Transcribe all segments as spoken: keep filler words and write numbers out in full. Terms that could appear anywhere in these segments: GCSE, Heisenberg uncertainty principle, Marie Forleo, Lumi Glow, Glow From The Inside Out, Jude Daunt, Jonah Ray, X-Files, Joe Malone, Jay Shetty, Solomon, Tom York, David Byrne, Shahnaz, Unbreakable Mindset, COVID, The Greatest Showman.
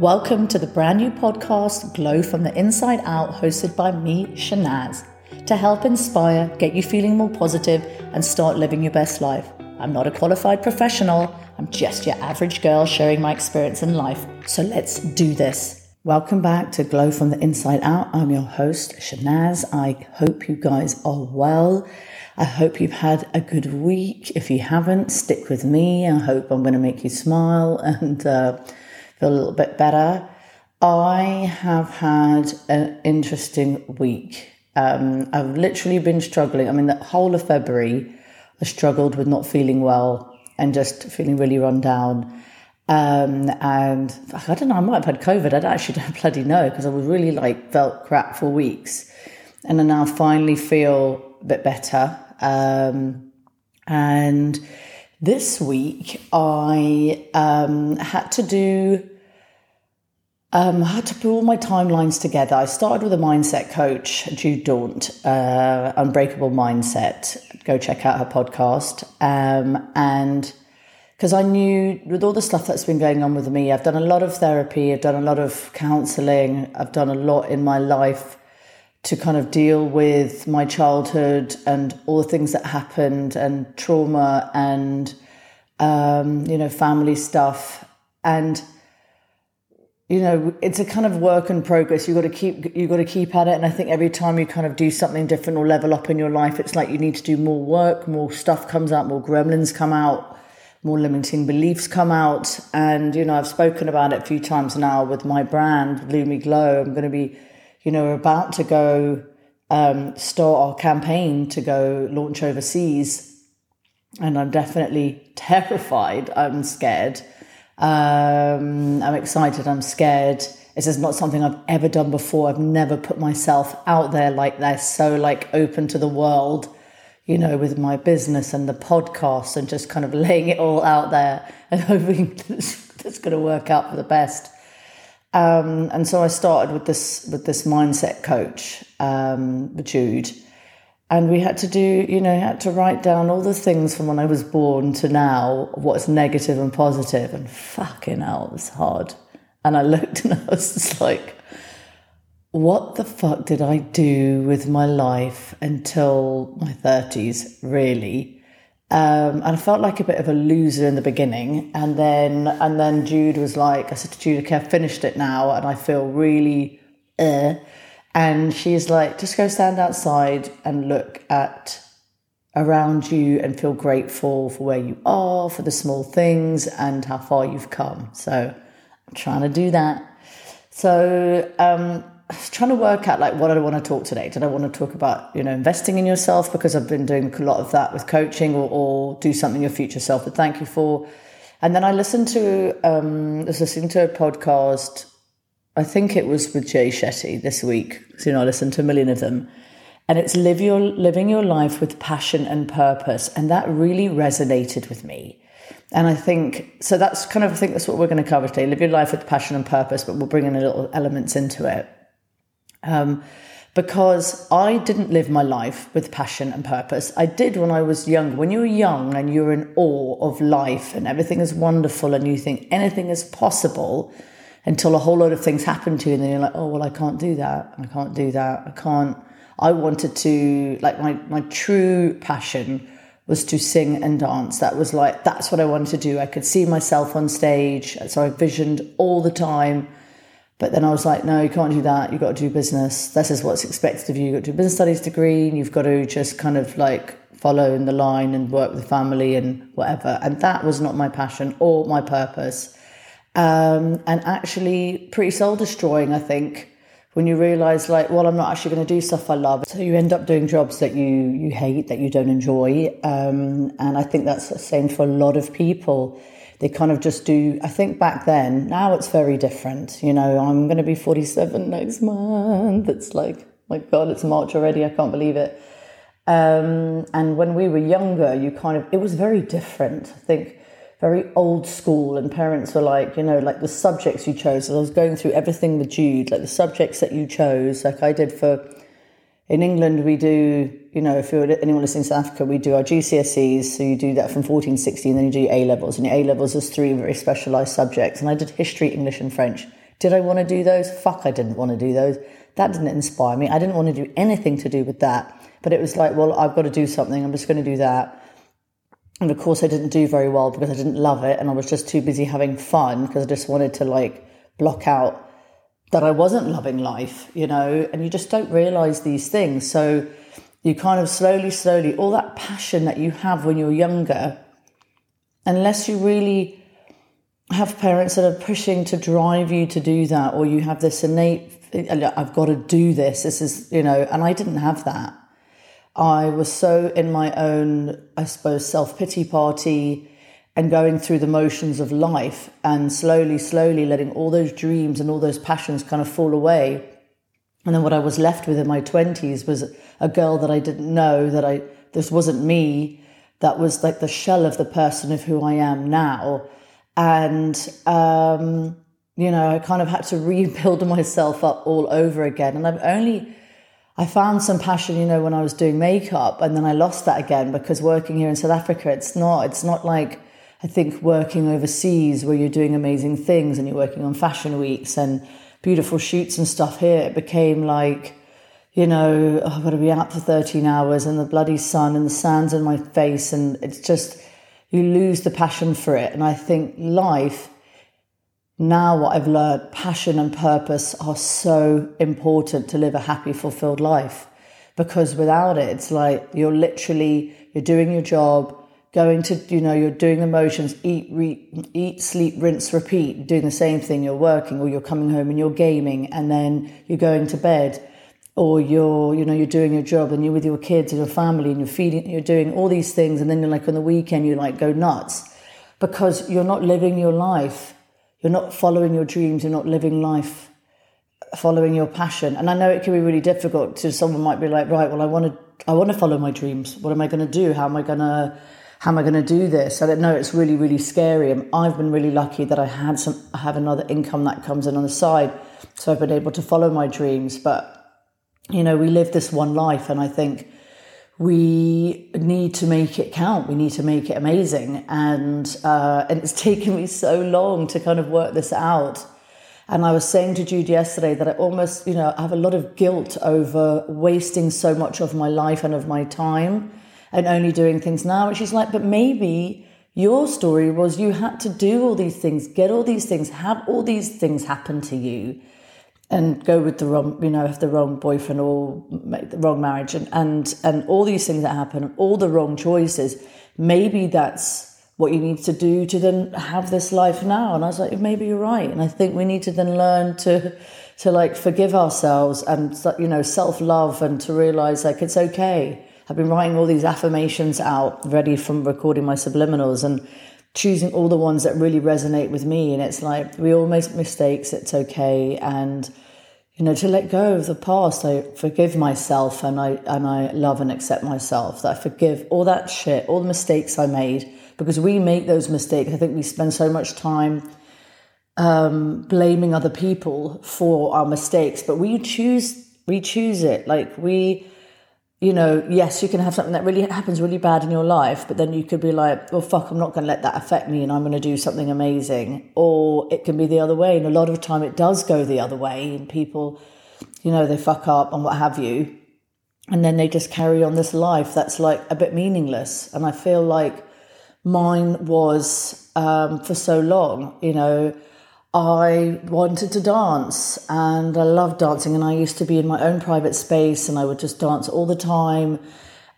Welcome to the brand new podcast, Glow From The Inside Out, hosted by me, Shahnaz, to help inspire, get you feeling more positive, and start living your best life. I'm not a qualified professional. I'm just your average girl sharing my experience in life. So let's do this. Welcome back to Glow From The Inside Out. I'm your host, Shahnaz. I hope you guys are well. I hope you've had a good week. If you haven't, stick with me. I hope I'm going to make you smile and uh feel a little bit better. I have had an interesting week. Um, I've literally been struggling. I mean, the whole of February, I struggled with not feeling well and just feeling really run down. Um, and I don't know, I might have had COVID. I actually don't bloody know because I was really like felt crap for weeks. And I now finally feel a bit better. Um, and this week, I um, had to do... Um, I had to put all my timelines together. I started with a mindset coach, Jude Daunt, uh, Unbreakable Mindset. Go check out her podcast. Um, and because I knew with all the stuff that's been going on with me, I've done a lot of therapy, I've done a lot of counselling, I've done a lot in my life to kind of deal with my childhood and all the things that happened and trauma and, um, you know, family stuff. And you know, it's a kind of work in progress. You've got to keep, you've got to keep at it. And I think every time you kind of do something different or level up in your life, it's like you need to do more work, more stuff comes out, more gremlins come out, more limiting beliefs come out. And, you know, I've spoken about it a few times now with my brand, Lumi Glow. I'm going to be, you know, about to go um, start our campaign to go launch overseas. And I'm definitely terrified. I'm scared. Um, I'm excited, I'm scared. This is not something I've ever done before. I've never put myself out there like this, so like open to the world, you know, with my business and the podcast and just kind of laying it all out there and hoping that's going to work out for the best. Um, and so I started with this, with this mindset coach, um, Jude, and we had to do, you know, had to write down all the things from when I was born to now, what's negative and positive. And fucking hell, it was hard. And I looked and I was just like, what the fuck did I do with my life until my thirties, really? Um, and I felt like a bit of a loser in the beginning. And then and then Jude was like, I said to Jude, okay, I finished it now and I feel really eh. And she's like, just go stand outside and look at around you and feel grateful for where you are, for the small things and how far you've come. So I'm trying to do that. So um, I was trying to work out like what I want to talk today. Did I want to talk about, you know, investing in yourself? Because I've been doing a lot of that with coaching, or, or do something your future self would thank you for. And then I listened to, um, I was listening to a podcast, I think it was with Jay Shetty this week. So, you know, I listened to a million of them. And it's live your, living your life with passion and purpose. And that really resonated with me. And I think, so that's kind of, I think that's what we're going to cover today. Live your life with passion and purpose, but we'll bring in a little elements into it. Um, because I didn't live my life with passion and purpose. I did when I was young. When you're young and you're in awe of life and everything is wonderful and you think anything is possible, until a whole lot of things happen to you and then you're like, oh, well, I can't do that. I can't do that. I can't. I wanted to, like my, my true passion was to sing and dance. That was like, that's what I wanted to do. I could see myself on stage. So I visioned all the time. But then I was like, no, you can't do that. You've got to do business. This is what's expected of you. You've got to do a business studies degree and you've got to just kind of like follow in the line and work with the family and whatever. And that was not my passion or my purpose. Um, and actually pretty soul destroying, I think, when you realise like, well, I'm not actually going to do stuff I love. So you end up doing jobs that you, you hate, that you don't enjoy. Um, and I think that's the same for a lot of people. They kind of just do, I think back then, now it's very different. You know, I'm going to be forty-seven next month. It's like, my God, it's March already. I can't believe it. Um, and when we were younger, you kind of, it was very different, I think. Very old school, and parents were like, you know, like the subjects you chose. And I was going through everything with Jude, like the subjects that you chose. Like I did for, in England, we do, you know, if you're anyone listening to South Africa, we do our G C S Es. So you do that from fourteen, sixteen, and then you do A levels. And your A levels is three very specialised subjects. And I did history, English, and French. Did I want to do those? Fuck, I didn't want to do those. That didn't inspire me. I didn't want to do anything to do with that. But it was like, well, I've got to do something. I'm just going to do that. And of course I didn't do very well because I didn't love it. And I was just too busy having fun because I just wanted to like block out that I wasn't loving life, you know, and you just don't realise these things. So you kind of slowly, slowly, all that passion that you have when you're younger, unless you really have parents that are pushing to drive you to do that, or you have this innate, I've got to do this, this is, you know, and I didn't have that. I was so in my own, I suppose, self-pity party and going through the motions of life and slowly, slowly letting all those dreams and all those passions kind of fall away. And then what I was left with in my twenties was a girl that I didn't know, that I, this wasn't me, that was like the shell of the person of who I am now. And, um, you know, I kind of had to rebuild myself up all over again. And I've only... I found some passion, you know, when I was doing makeup, and then I lost that again because working here in South Africa, it's not, it's not like I think working overseas where you're doing amazing things and you're working on fashion weeks and beautiful shoots and stuff. Here it became like, you know, oh, I've got to be out for thirteen hours and the bloody sun and the sand's in my face, and it's just, you lose the passion for it. And I think life, now what I've learned, passion and purpose are so important to live a happy, fulfilled life, because without it, it's like you're literally, you're doing your job, going to, you know, you're doing the motions, eat, re, eat, sleep, rinse, repeat, doing the same thing. You're working, or you're coming home and you're gaming, and then you're going to bed, or you're, you know, you're doing your job and you're with your kids and your family and you're feeding, you're doing all these things. And then you're like on the weekend, you like go nuts because you're not living your life. You're not following your dreams. You're not living life, following your passion. And I know it can be really difficult. So someone might be like, right, well, I want to, I want to follow my dreams. What am I going to do? How am I going to, how am I going to do this? I don't know. It's really, really scary. And I've been really lucky that I had some, I have another income that comes in on the side. So I've been able to follow my dreams. But, you know, we live this one life, and I think we need to make it count. We need to make it amazing. And uh, and it's taken me so long to kind of work this out. And I was saying to Jude yesterday that I almost, you know, I have a lot of guilt over wasting so much of my life and of my time and only doing things now. And she's like, but maybe your story was you had to do all these things, get all these things, have all these things happen to you, and go with the wrong, you know, have the wrong boyfriend or make the wrong marriage and, and, and all these things that happen, all the wrong choices. Maybe that's what you need to do to then have this life now. And I was like, maybe you're right. And I think we need to then learn to, to like forgive ourselves and, you know, self-love, and to realize like, it's okay. I've been writing all these affirmations out ready from recording my subliminals and choosing all the ones that really resonate with me. And it's like, we all make mistakes, it's okay. And, you know, to let go of the past, I forgive myself, and I and I love and accept myself, that I forgive all that shit, all the mistakes I made, because we make those mistakes. I think we spend so much time um, blaming other people for our mistakes, but we choose, we choose it. Like we... You know, yes, you can have something that really happens really bad in your life, but then you could be like, well, fuck, I'm not going to let that affect me and I'm going to do something amazing. Or it can be the other way. And a lot of time it does go the other way, and people, you know, they fuck up and what have you. And then they just carry on this life that's like a bit meaningless. And I feel like mine was um, for so long, you know, I wanted to dance, and I loved dancing, and I used to be in my own private space and I would just dance all the time,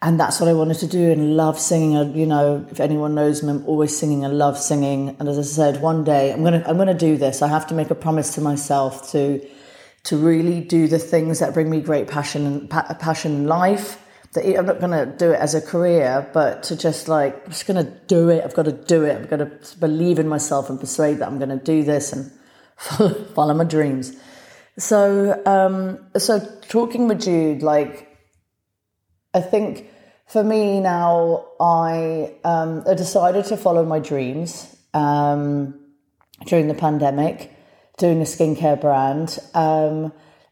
and that's what I wanted to do, and love singing. I, you know, if anyone knows me, I'm always singing. I love singing. And as I said, one day I'm going to I'm going to do this. I have to make a promise to myself to to really do the things that bring me great passion and pa- passion in life. That I'm not going to do it as a career, but to just like, I'm just going to do it. I've got to do it. I've got to believe in myself and persuade that I'm going to do this and follow my dreams. So, um, so talking with Jude, like, I think for me now, I, um, I decided to follow my dreams, um, during the pandemic, doing a skincare brand, um,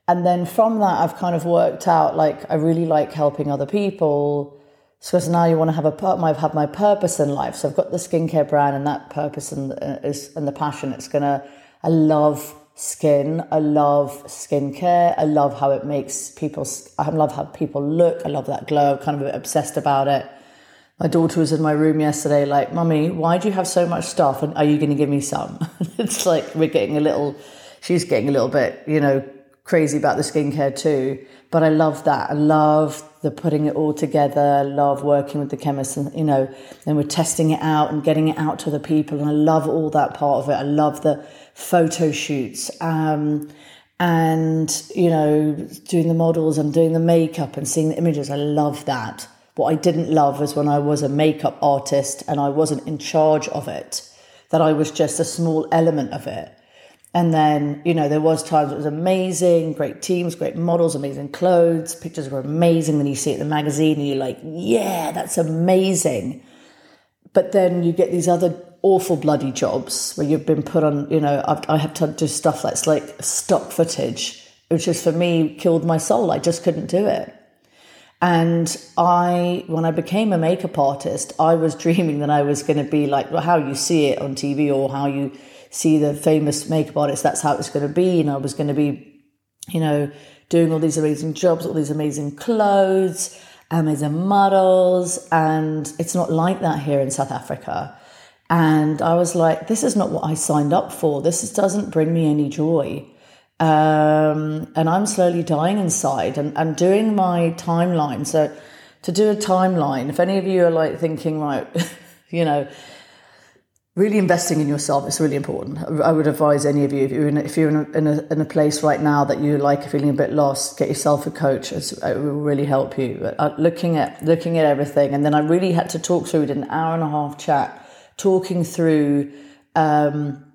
and then from that, I've kind of worked out, like, I really like helping other people. So now you want to have a part, I've had my purpose in life. So I've got the skincare brand, and that purpose and, uh, is, and the passion. It's going to, I love skin. I love skincare. I love how it makes people, I love how people look. I love that glow. I'm kind of a bit obsessed about it. My daughter was in my room yesterday like, Mummy, why do you have so much stuff? And are you going to give me some? It's like we're getting a little, she's getting a little bit, you know, crazy about the skincare too. But I love that. I love the putting it all together. I love working with the chemist and, you know, and we're testing it out and getting it out to the people. And I love all that part of it. I love the photo shoots um, and, you know, doing the models and doing the makeup and seeing the images. I love that. What I didn't love was when I was a makeup artist and I wasn't in charge of it, that I was just a small element of it. And then, you know, there was times it was amazing, great teams, great models, amazing clothes, pictures were amazing. Then you see it in the magazine and you're like, yeah, that's amazing. But then you get these other awful bloody jobs where you've been put on, you know, I've, I have to do stuff that's like stock footage, which is for me killed my soul. I just couldn't do it. And I, when I became a makeup artist, I was dreaming that I was going to be like, well, how you see it on T V or how you see the famous makeup artists, that's how it's going to be. And I was going to be, you know, doing all these amazing jobs, all these amazing clothes, amazing models. And it's not like that here in South Africa. And I was like, this is not what I signed up for. This doesn't bring me any joy. Um, and I'm slowly dying inside and, and doing my timeline. So to do a timeline, if any of you are like thinking, right, you know, really investing in yourself is really important. I would advise any of you, if you're in, if you're in, a, in, a, in a place right now that you like feeling a bit lost, get yourself a coach. It's, it will really help you. But uh, looking at, looking at everything. And then I really had to talk through, we did an hour and a half chat, talking through, um,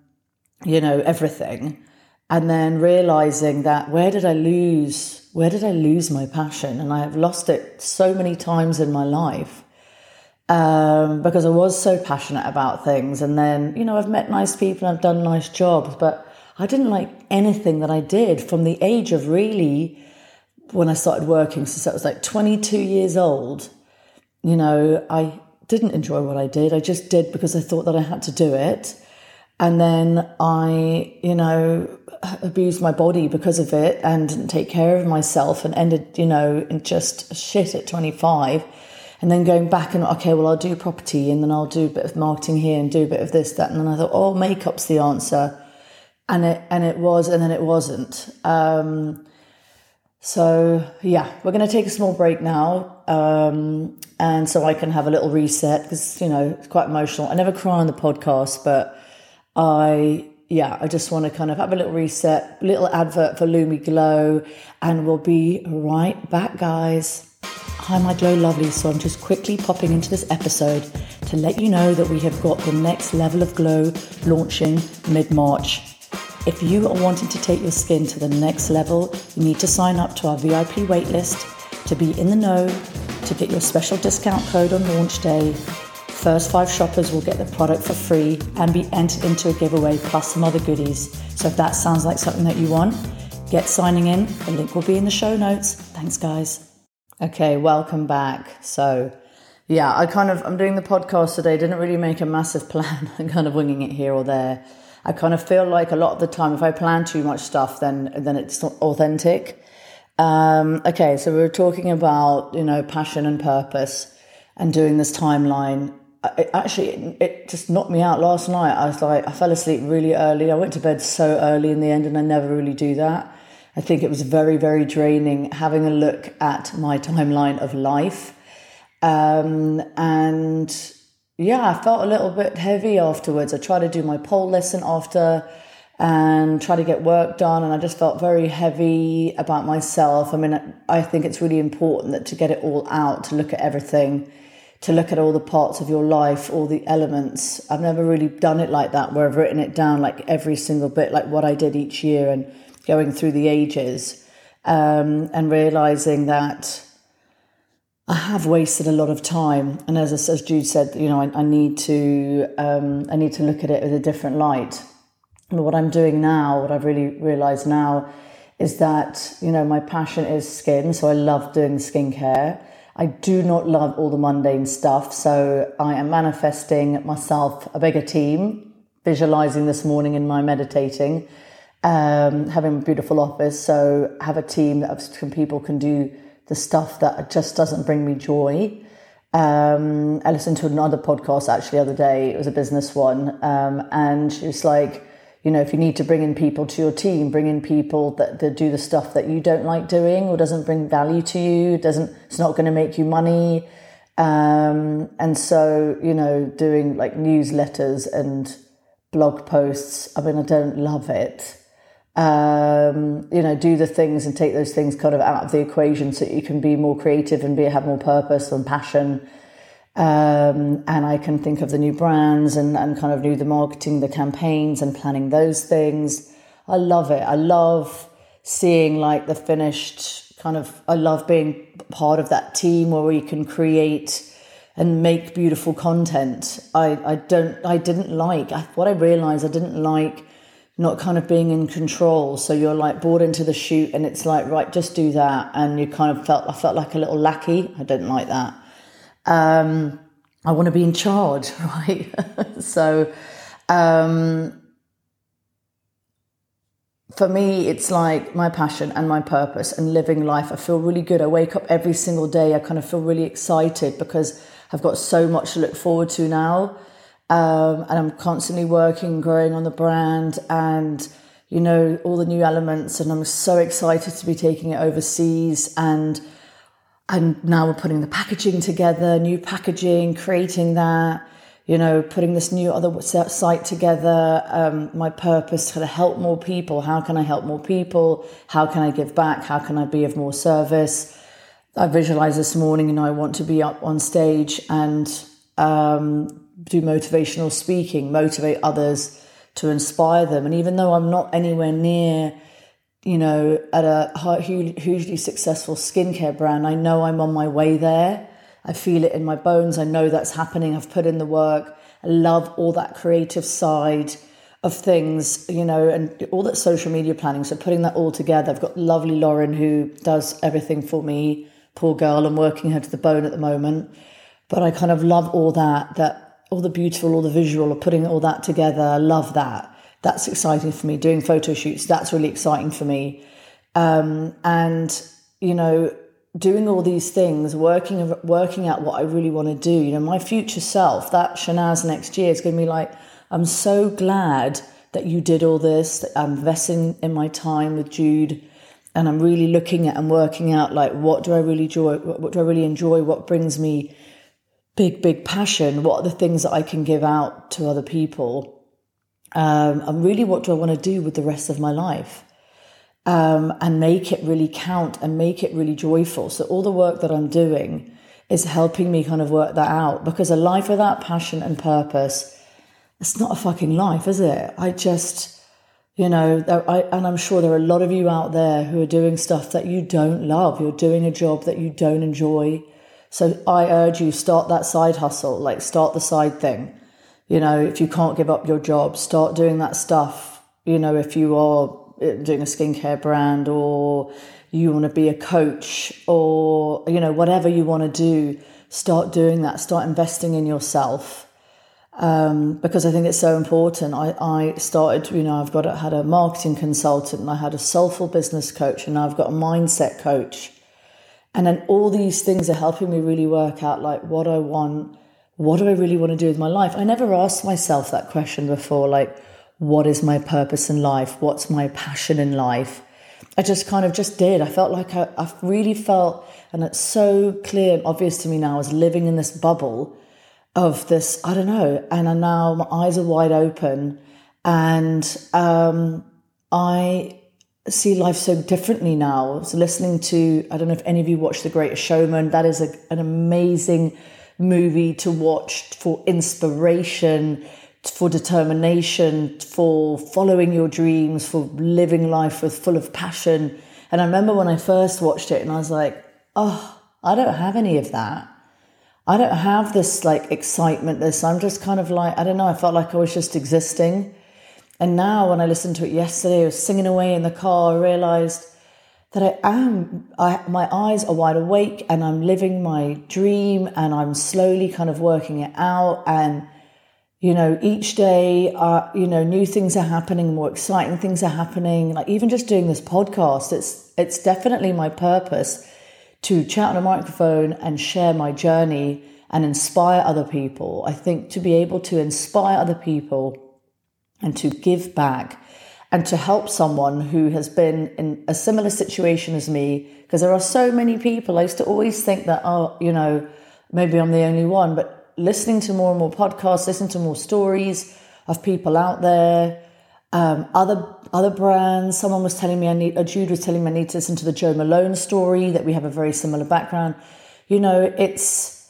you know, everything. And then realizing that where did I lose, where did I lose my passion? And I have lost it so many times in my life um, because I was so passionate about things. And then, you know, I've met nice people and I've done nice jobs, but I didn't like anything that I did from the age of really when I started working. So I was like twenty-two years old. You know, I didn't enjoy what I did. I just did because I thought that I had to do it. And then I, you know, abused my body because of it and didn't take care of myself and ended, you know, in just shit at twenty-five. And then going back and, okay, well, I'll do property and then I'll do a bit of marketing here and do a bit of this, that. And then I thought, oh, makeup's the answer. And it and it was, and then it wasn't. Um, so, yeah, we're going to take a small break now. Um, and so I can have a little reset because, you know, it's quite emotional. I never cry on the podcast, but I, yeah, I just want to kind of have a little reset, little advert for Lumi Glow, and we'll be right back, guys. Hi, my Glow lovelies. So I'm just quickly popping into this episode to let you know that we have got the next level of glow launching mid-March. If you are wanting to take your skin to the next level, you need to sign up to our V I P waitlist to be in the know, to get your special discount code on launch day. First five shoppers will get the product for free and be entered into a giveaway plus some other goodies. So if that sounds like something that you want, get signing in. The link will be in the show notes. Thanks, guys. Okay, welcome back. So yeah, I kind of, I'm doing the podcast today. Didn't really make a massive plan. I'm kind of winging it here or there. I kind of feel like a lot of the time, if I plan too much stuff, then, then it's not authentic. Um, okay, so we were talking about, you know, passion and purpose and doing this timeline. It actually, it just knocked me out last night. I was like, I fell asleep really early. I went to bed so early in the end, and I never really do that. I think it was very, very draining having a look at my timeline of life. Um, and yeah, I felt a little bit heavy afterwards. I tried to do my pole lesson after and try to get work done. And I just felt very heavy about myself. I mean, I think it's really important that to get it all out, to look at everything, to look at all the parts of your life, all the elements. I've never really done it like that, where I've written it down, like every single bit, like what I did each year and going through the ages um, and realizing that I have wasted a lot of time. And as, as Jude said, you know, I, I need to um, I need to look at it with a different light. And what I'm doing now, what I've really realized now is that, you know, my passion is skin. So I love doing skincare. I do not love all the mundane stuff, so I am manifesting myself a bigger team, visualizing this morning in my meditating, um, having a beautiful office. So have a team that some people can do the stuff that just doesn't bring me joy. Um, I listened to another podcast actually the other day. It was a business one. Um, and she was like, you know, if you need to bring in people to your team, bring in people that, that do the stuff that you don't like doing or doesn't bring value to you, doesn't, it's not going to make you money. Um, and so, you know, doing like newsletters and blog posts, I mean, I don't love it. Um, you know, do the things and take those things kind of out of the equation so that you can be more creative and be, have more purpose and passion. Um, and I can think of the new brands and, and kind of do the marketing, the campaigns and planning those things. I love it. I love seeing like the finished kind of, I love being part of that team where we can create and make beautiful content. I, I don't, I didn't like, I, what I realized I didn't like not kind of being in control. So you're like brought into the shoot and it's like, right, just do that. And you kind of felt, I felt like a little lackey. I didn't like that. Um, I want to be in charge, right? so, um, for me, it's like my passion and my purpose and living life. I feel really good. I wake up every single day. I kind of feel really excited because I've got so much to look forward to now. Um, and I'm constantly working, growing on the brand and, you know, all the new elements. And I'm so excited to be taking it overseas and, And now we're putting the packaging together, new packaging, creating that, you know, putting this new other site together. Um, my purpose to help more people. How can I help more people? How can I give back? How can I be of more service? I visualized this morning, you know, I want to be up on stage and um, do motivational speaking, motivate others to inspire them. And even though I'm not anywhere near, you know, at a hugely successful skincare brand, I know I'm on my way there. I feel it in my bones. I know that's happening. I've put in the work. I love all that creative side of things, you know, and all that social media planning. So putting that all together, I've got lovely Lauren who does everything for me. Poor girl, I'm working her to the bone at the moment. But I kind of love all that, that all the beautiful, all the visual, of putting all that together. I love that. That's exciting for me. Doing photo shoots, that's really exciting for me. Um, and, you know, doing all these things, working working out what I really want to do. You know, my future self, that Shahnaz next year is going to be like, I'm so glad that you did all this, that I'm investing in my time with Jude. And I'm really looking at and working out, like, what do I really enjoy? What do I really enjoy? What brings me big, big passion? What are the things that I can give out to other people? Um, and really, what do I want to do with the rest of my life? Um, and make it really count and make it really joyful. So all the work that I'm doing is helping me kind of work that out, because a life without passion and purpose, it's not a fucking life, is it? I just, you know, I, and I'm sure there are a lot of you out there who are doing stuff that you don't love. You're doing a job that you don't enjoy. So I urge you, start that side hustle, like start the side thing. You know, if you can't give up your job, start doing that stuff. You know, if you are doing a skincare brand or you want to be a coach or, you know, whatever you want to do, start doing that. Start investing in yourself, um, because I think it's so important. I, I started, you know, I've got had a marketing consultant and I had a soulful business coach and I've got a mindset coach. And then all these things are helping me really work out like what I want. What do I really want to do with my life? I never asked myself that question before, like, what is my purpose in life? What's my passion in life? I just kind of just did. I felt like I, I really felt, and it's so clear and obvious to me now, I was living in this bubble of this, I don't know, and I now my eyes are wide open and um, I see life so differently now. So listening to, I don't know if any of you watch The Greatest Showman, that is a, an amazing movie to watch for inspiration, for determination, for following your dreams, for living life with full of passion. And I remember when I first watched it and I was like, oh, I don't have any of that. I don't have this like excitement, this, I'm just kind of like, I don't know, I felt like I was just existing. And now when I listened to it yesterday, I was singing away in the car, I realized that I am, I, my eyes are wide awake and I'm living my dream and I'm slowly kind of working it out. And, You know, each day, uh, you know, new things are happening, more exciting things are happening. Like even just doing this podcast, it's it's definitely my purpose to chat on a microphone and share my journey and inspire other people. I think to be able to inspire other people and to give back and to help someone who has been in a similar situation as me, because there are so many people. I used to always think that, oh, you know, maybe I'm the only one, but listening to more and more podcasts, listening to more stories of people out there, um, other other brands. Someone was telling me I need, or Jude was telling me I need to listen to the Joe Malone story, that we have a very similar background. You know, it's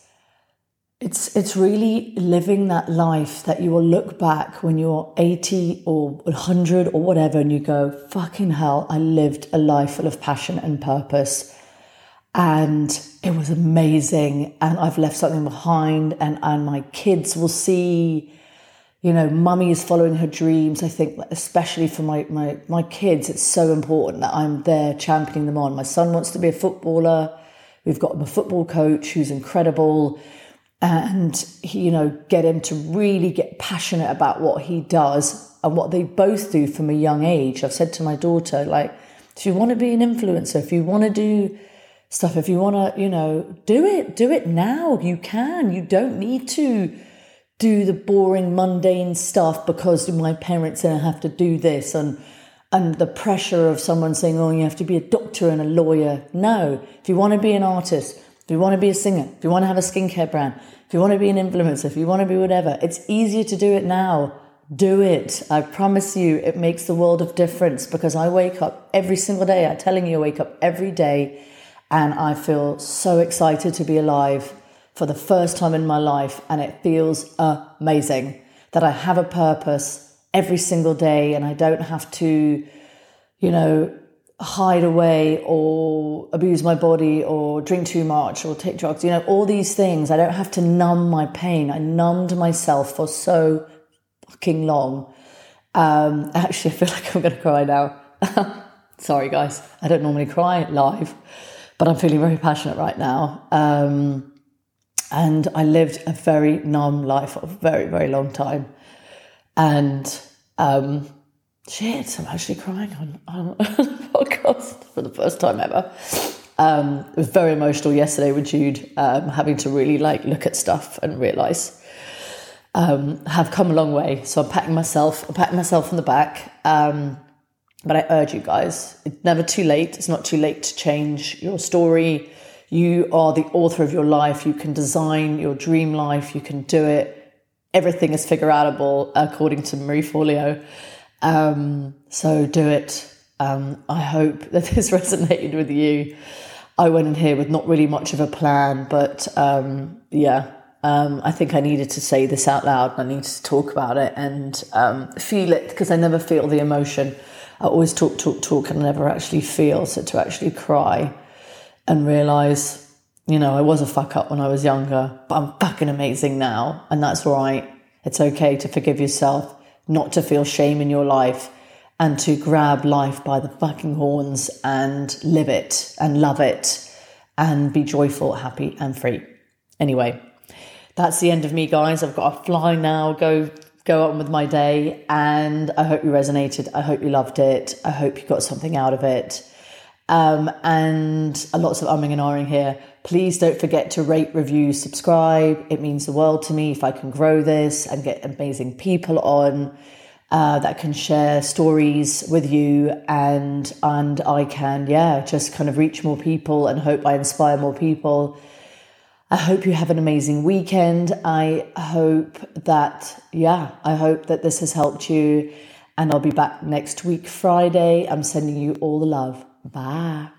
it's it's really living that life that you will look back when you're eighty or one hundred or whatever, and you go, fucking hell, I lived a life full of passion and purpose. And it was amazing, and I've left something behind, and, and my kids will see, you know, mummy is following her dreams. I think especially for my, my, my kids, it's so important that I'm there championing them on. My son wants to be a footballer. We've got a football coach who's incredible, and, he, you know, get him to really get passionate about what he does and what they both do from a young age. I've said to my daughter, like, if you want to be an influencer, if you want to do stuff, if you want to, you know, do it, do it now. You can. You don't need to do the boring, mundane stuff because my parents said I have to do this, and and the pressure of someone saying, oh, you have to be a doctor and a lawyer. No. If you want to be an artist, if you want to be a singer, if you want to have a skincare brand, if you want to be an influencer, if you want to be whatever, it's easier to do it now. Do it. I promise you, it makes the world of difference, because I wake up every single day. I'm telling you, I wake up every day and I feel so excited to be alive for the first time in my life. And it feels amazing that I have a purpose every single day, and I don't have to, you know, hide away or abuse my body or drink too much or take drugs. You know, all these things. I don't have to numb my pain. I numbed myself for so fucking long. Um, actually, I feel like I'm going to cry now. Sorry, guys. I don't normally cry live, but I'm feeling very passionate right now. Um, and I lived a very numb life for a very, very long time. And um, shit, I'm actually crying on, on a podcast for the first time ever. Um, it was very emotional yesterday with Jude, um, having to really like look at stuff and realise um, I've come a long way. So I'm patting myself, I'm patting myself on the back. Um, But I urge you guys, it's never too late. It's not too late to change your story. You are the author of your life. You can design your dream life. You can do it. Everything is figure outable, according to Marie Forleo. Um, so do it. Um, I hope that this resonated with you. I went in here with not really much of a plan, but um, yeah, um, I think I needed to say this out loud. I needed to talk about it and um, feel it, because I never feel the emotion. I always talk, talk, talk, and never actually feel. So to actually cry and realise, you know, I was a fuck up when I was younger, but I'm fucking amazing now. And that's right. It's okay to forgive yourself, not to feel shame in your life, and to grab life by the fucking horns and live it and love it and be joyful, happy and free. Anyway, that's the end of me, guys. I've got to fly now, go... Go on with my day, and I hope you resonated. I hope you loved it. I hope you got something out of it. Um, and lots of umming and ahhing here. Please don't forget to rate, review, subscribe. It means the world to me if I can grow this and get amazing people on uh, that can share stories with you, and and I can, yeah, just kind of reach more people and hope I inspire more people. I hope you have an amazing weekend. I hope that, yeah, I hope that this has helped you. And I'll be back next week, Friday. I'm sending you all the love. Bye.